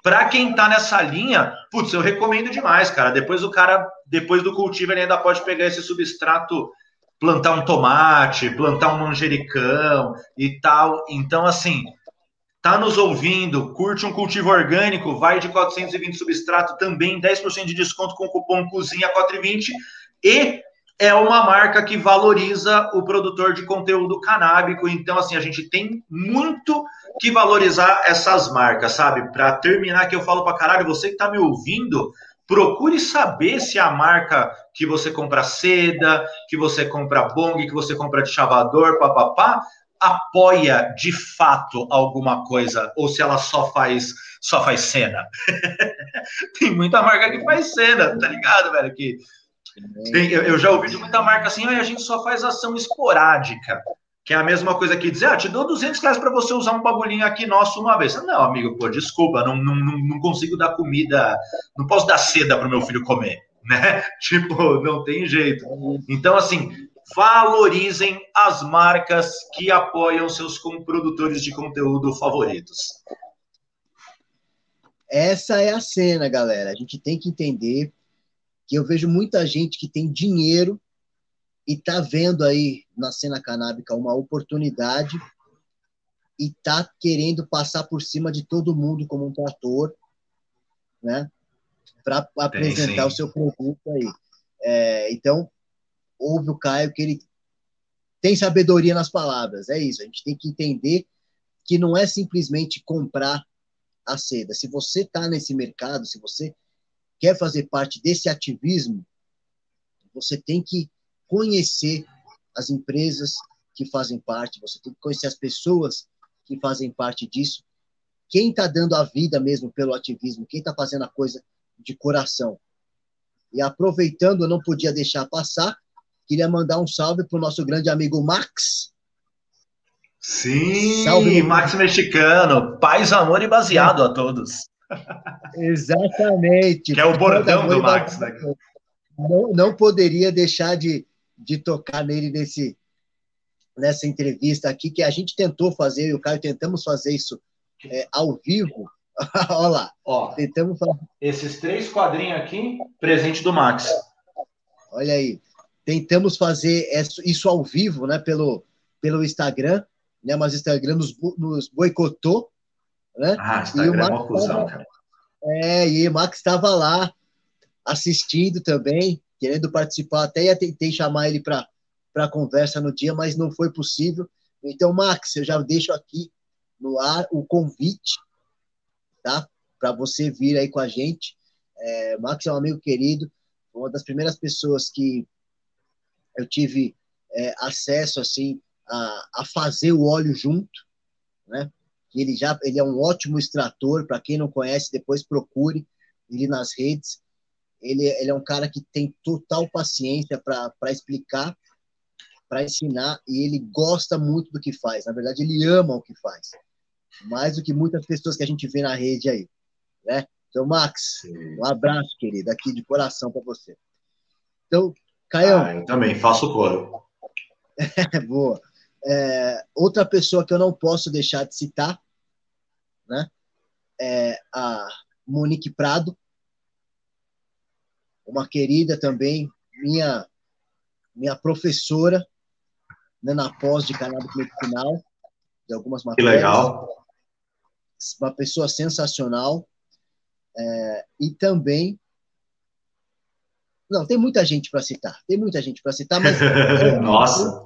para quem tá nessa linha, putz, eu recomendo demais, cara. Depois o cara, depois do cultivo, ele ainda pode pegar esse substrato, plantar um tomate, plantar um manjericão e tal. Então, assim... Tá nos ouvindo, curte um cultivo orgânico, vai de quatrocentos e vinte substrato também, dez por cento de desconto com o cupom Cozinha quatrocentos e vinte, e é uma marca que valoriza o produtor de conteúdo canábico, então assim, a gente tem muito que valorizar essas marcas, sabe? Para terminar que eu falo pra caralho, você que tá me ouvindo, procure saber se a marca que você compra seda, que você compra bong, que você compra de chavador, papapá, apoia de fato alguma coisa, ou se ela só faz só faz cena. Tem muita marca que faz cena, tá ligado, velho? Que tem, eu, eu já ouvi de muita marca assim, ah, a gente só faz ação esporádica, que é a mesma coisa que dizer, ah, te dou duzentos reais para você usar um bagulhinho aqui nosso uma vez. Não, amigo, pô, desculpa, não, não, não consigo dar comida, não posso dar seda pro meu filho comer, né? Tipo, não tem jeito. Então, assim, valorizem as marcas que apoiam seus produtores de conteúdo favoritos. Essa é a cena, galera. A gente tem que entender que eu vejo muita gente que tem dinheiro e tá vendo aí na cena canábica uma oportunidade e tá querendo passar por cima de todo mundo como um trator, né? Para apresentar o seu produto aí. É, então, ouve o Caio, que ele tem sabedoria nas palavras, é isso, a gente tem que entender que não é simplesmente comprar a seda, se você está nesse mercado, se você quer fazer parte desse ativismo, você tem que conhecer as empresas que fazem parte, você tem que conhecer as pessoas que fazem parte disso, quem está dando a vida mesmo pelo ativismo, quem está fazendo a coisa de coração. E aproveitando, eu não podia deixar passar, queria mandar um salve para o nosso grande amigo Max. Sim, salve, Max mexicano. Paz, amor e baseado a todos. Exatamente. Que é o bordão do Max. Né? Não, não poderia deixar de, de tocar nele nesse, nessa entrevista aqui, que a gente tentou fazer, eu e o Caio tentamos fazer isso é, ao vivo. Olha lá. Ó, tentamos fazer. Esses três quadrinhos aqui, presente do Max. Olha aí. Tentamos fazer isso ao vivo, né, pelo, pelo Instagram, né, mas o Instagram nos, nos boicotou, né? Ah, Instagram é uma cuzão, cara. É, e o Max estava lá assistindo também, querendo participar, até ia tentar chamar ele para a conversa no dia, mas não foi possível. Então, Max, eu já deixo aqui no ar o convite, tá? Para você vir aí com a gente. É, Max é um amigo querido, uma das primeiras pessoas que eu tive é, acesso assim, a, a fazer o óleo junto, né? que ele, já, ele é um ótimo extrator, para quem não conhece, depois procure ele nas redes. Ele, ele é um cara que tem total paciência para explicar, para ensinar, e ele gosta muito do que faz. Na verdade, ele ama o que faz, mais do que muitas pessoas que a gente vê na rede aí, né? Então, Max, um abraço, querido, aqui de coração para você. Então, Caião... Ah, eu também faço coro. Boa. É, outra pessoa que eu não posso deixar de citar, né, é a Monique Prado, uma querida também, minha, minha professora, né, na pós de cannabis medicinal, de algumas matérias. Que legal. Uma pessoa sensacional. É, e também... Não, tem muita gente para citar, tem muita gente para citar, mas... Nossa!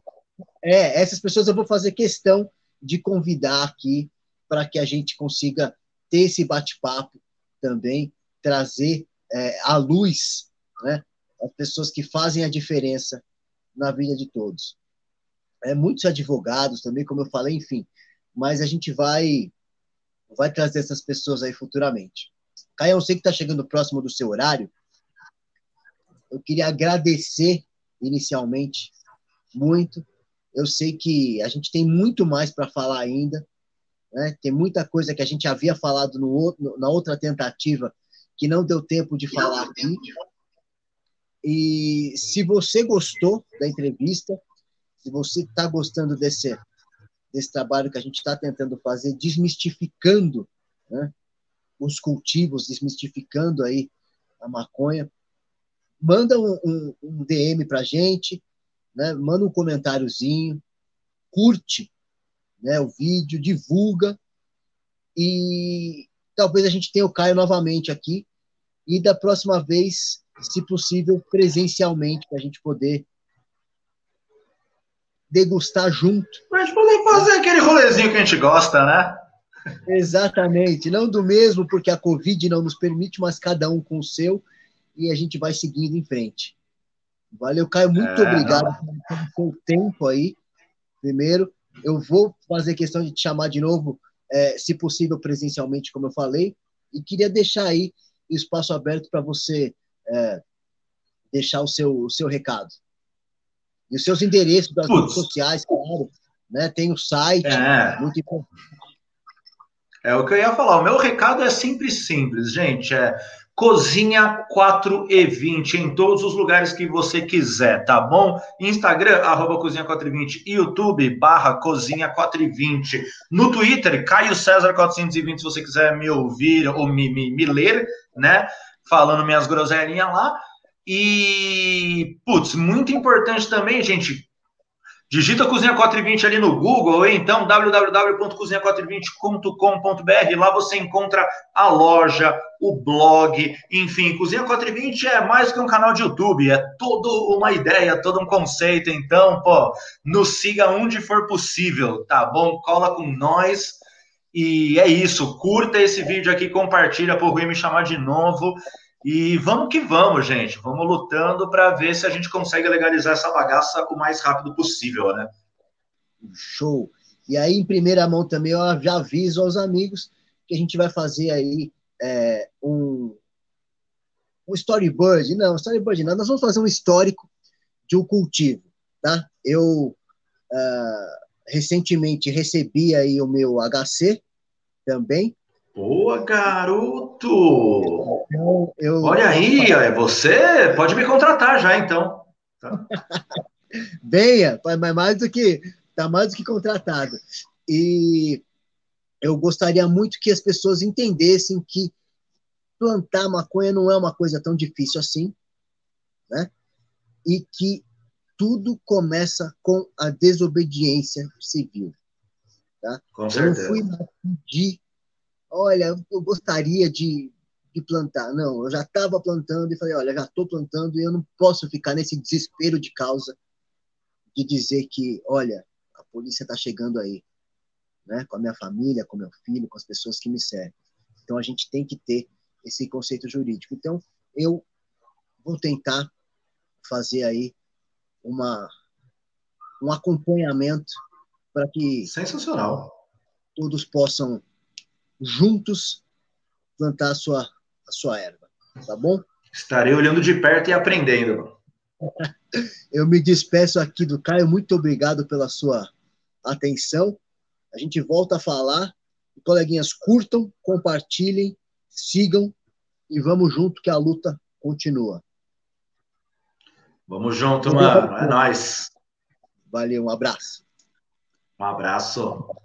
É, essas pessoas eu vou fazer questão de convidar aqui para que a gente consiga ter esse bate-papo também, trazer é, à luz, né, as pessoas que fazem a diferença na vida de todos. É, muitos advogados também, como eu falei, enfim, mas a gente vai, vai trazer essas pessoas aí futuramente. Caio, eu sei que está chegando próximo do seu horário. Eu queria agradecer inicialmente muito. Eu sei que a gente tem muito mais para falar ainda, né? Tem muita coisa que a gente havia falado no outro, na outra tentativa que não deu tempo de falar aqui. E se você gostou da entrevista, se você está gostando desse, desse trabalho que a gente está tentando fazer, desmistificando, né, os cultivos, desmistificando aí a maconha, manda um, um, um D M para a gente, né? Manda um comentáriozinho, curte, né, o vídeo, divulga, e talvez a gente tenha o Caio novamente aqui, e da próxima vez, se possível, presencialmente, para a gente poder degustar junto. Para a gente poder fazer aquele rolezinho que a gente gosta, né? Exatamente, não do mesmo, porque a Covid não nos permite, mas cada um com o seu, e a gente vai seguindo em frente. Valeu, Caio, muito é, obrigado não. pelo seu tempo aí. Primeiro, eu vou fazer questão de te chamar de novo, é, se possível presencialmente, como eu falei, e queria deixar aí espaço aberto para você é, deixar o seu, o seu recado. E os seus endereços das Putz. redes sociais, claro, né? Tem o site, é. muito importante. É o que eu ia falar, o meu recado é simples, simples, gente, é Cozinha quatro e vinte em todos os lugares que você quiser, tá bom? Instagram, arroba Cozinha quatro e vinte, YouTube, barra Cozinha quatro e vinte, no Twitter, Caio César quatrocentos e vinte, se você quiser me ouvir ou me, me, me ler, né, falando minhas groselhinhas lá, e, putz, muito importante também, gente, digita Cozinha quatro e vinte ali no Google, ou então w w w ponto cozinha quatrocentos e vinte ponto com ponto b r, lá você encontra a loja, o blog, enfim, Cozinha quatro e vinte é mais que um canal de YouTube, é toda uma ideia, todo um conceito, então, pô, nos siga onde for possível, tá bom? Cola com nós, e é isso, curta esse vídeo aqui, compartilha pro Rui me chamar de novo, e vamos que vamos, gente. Vamos lutando para ver se a gente consegue legalizar essa bagaça o mais rápido possível, né? Show. E aí, em primeira mão também, eu já aviso aos amigos que a gente vai fazer aí é, um, um storyboard. Não, storyboard não. Nós vamos fazer um histórico de um cultivo, tá? Eu uh, recentemente recebi aí o meu H C também. Boa, garoto! Eu, eu... Olha aí, você pode me contratar já, então. Tá. Venha, mas mais do que, tá mais do que contratado. E eu gostaria muito que as pessoas entendessem que plantar maconha não é uma coisa tão difícil assim, né? E que tudo começa com a desobediência civil. Tá? Com certeza. Eu fui pedir olha, eu gostaria de, de plantar. Não, eu já estava plantando e falei, olha, já estou plantando e eu não posso ficar nesse desespero de causa de dizer que, olha, a polícia está chegando aí, né? Com a minha família, com meu filho, com as pessoas que me servem. Então, a gente tem que ter esse conceito jurídico. Então, eu vou tentar fazer aí uma, um acompanhamento para que... Sensacional. todos possam juntos plantar a sua, a sua erva, tá bom? Estarei olhando de perto e aprendendo. Eu me despeço aqui do Caio, muito obrigado pela sua atenção. A gente volta a falar. Coleguinhas, curtam, compartilhem, sigam e vamos junto que a luta continua. Vamos junto, mano. É nóis. Valeu, um abraço. Um abraço.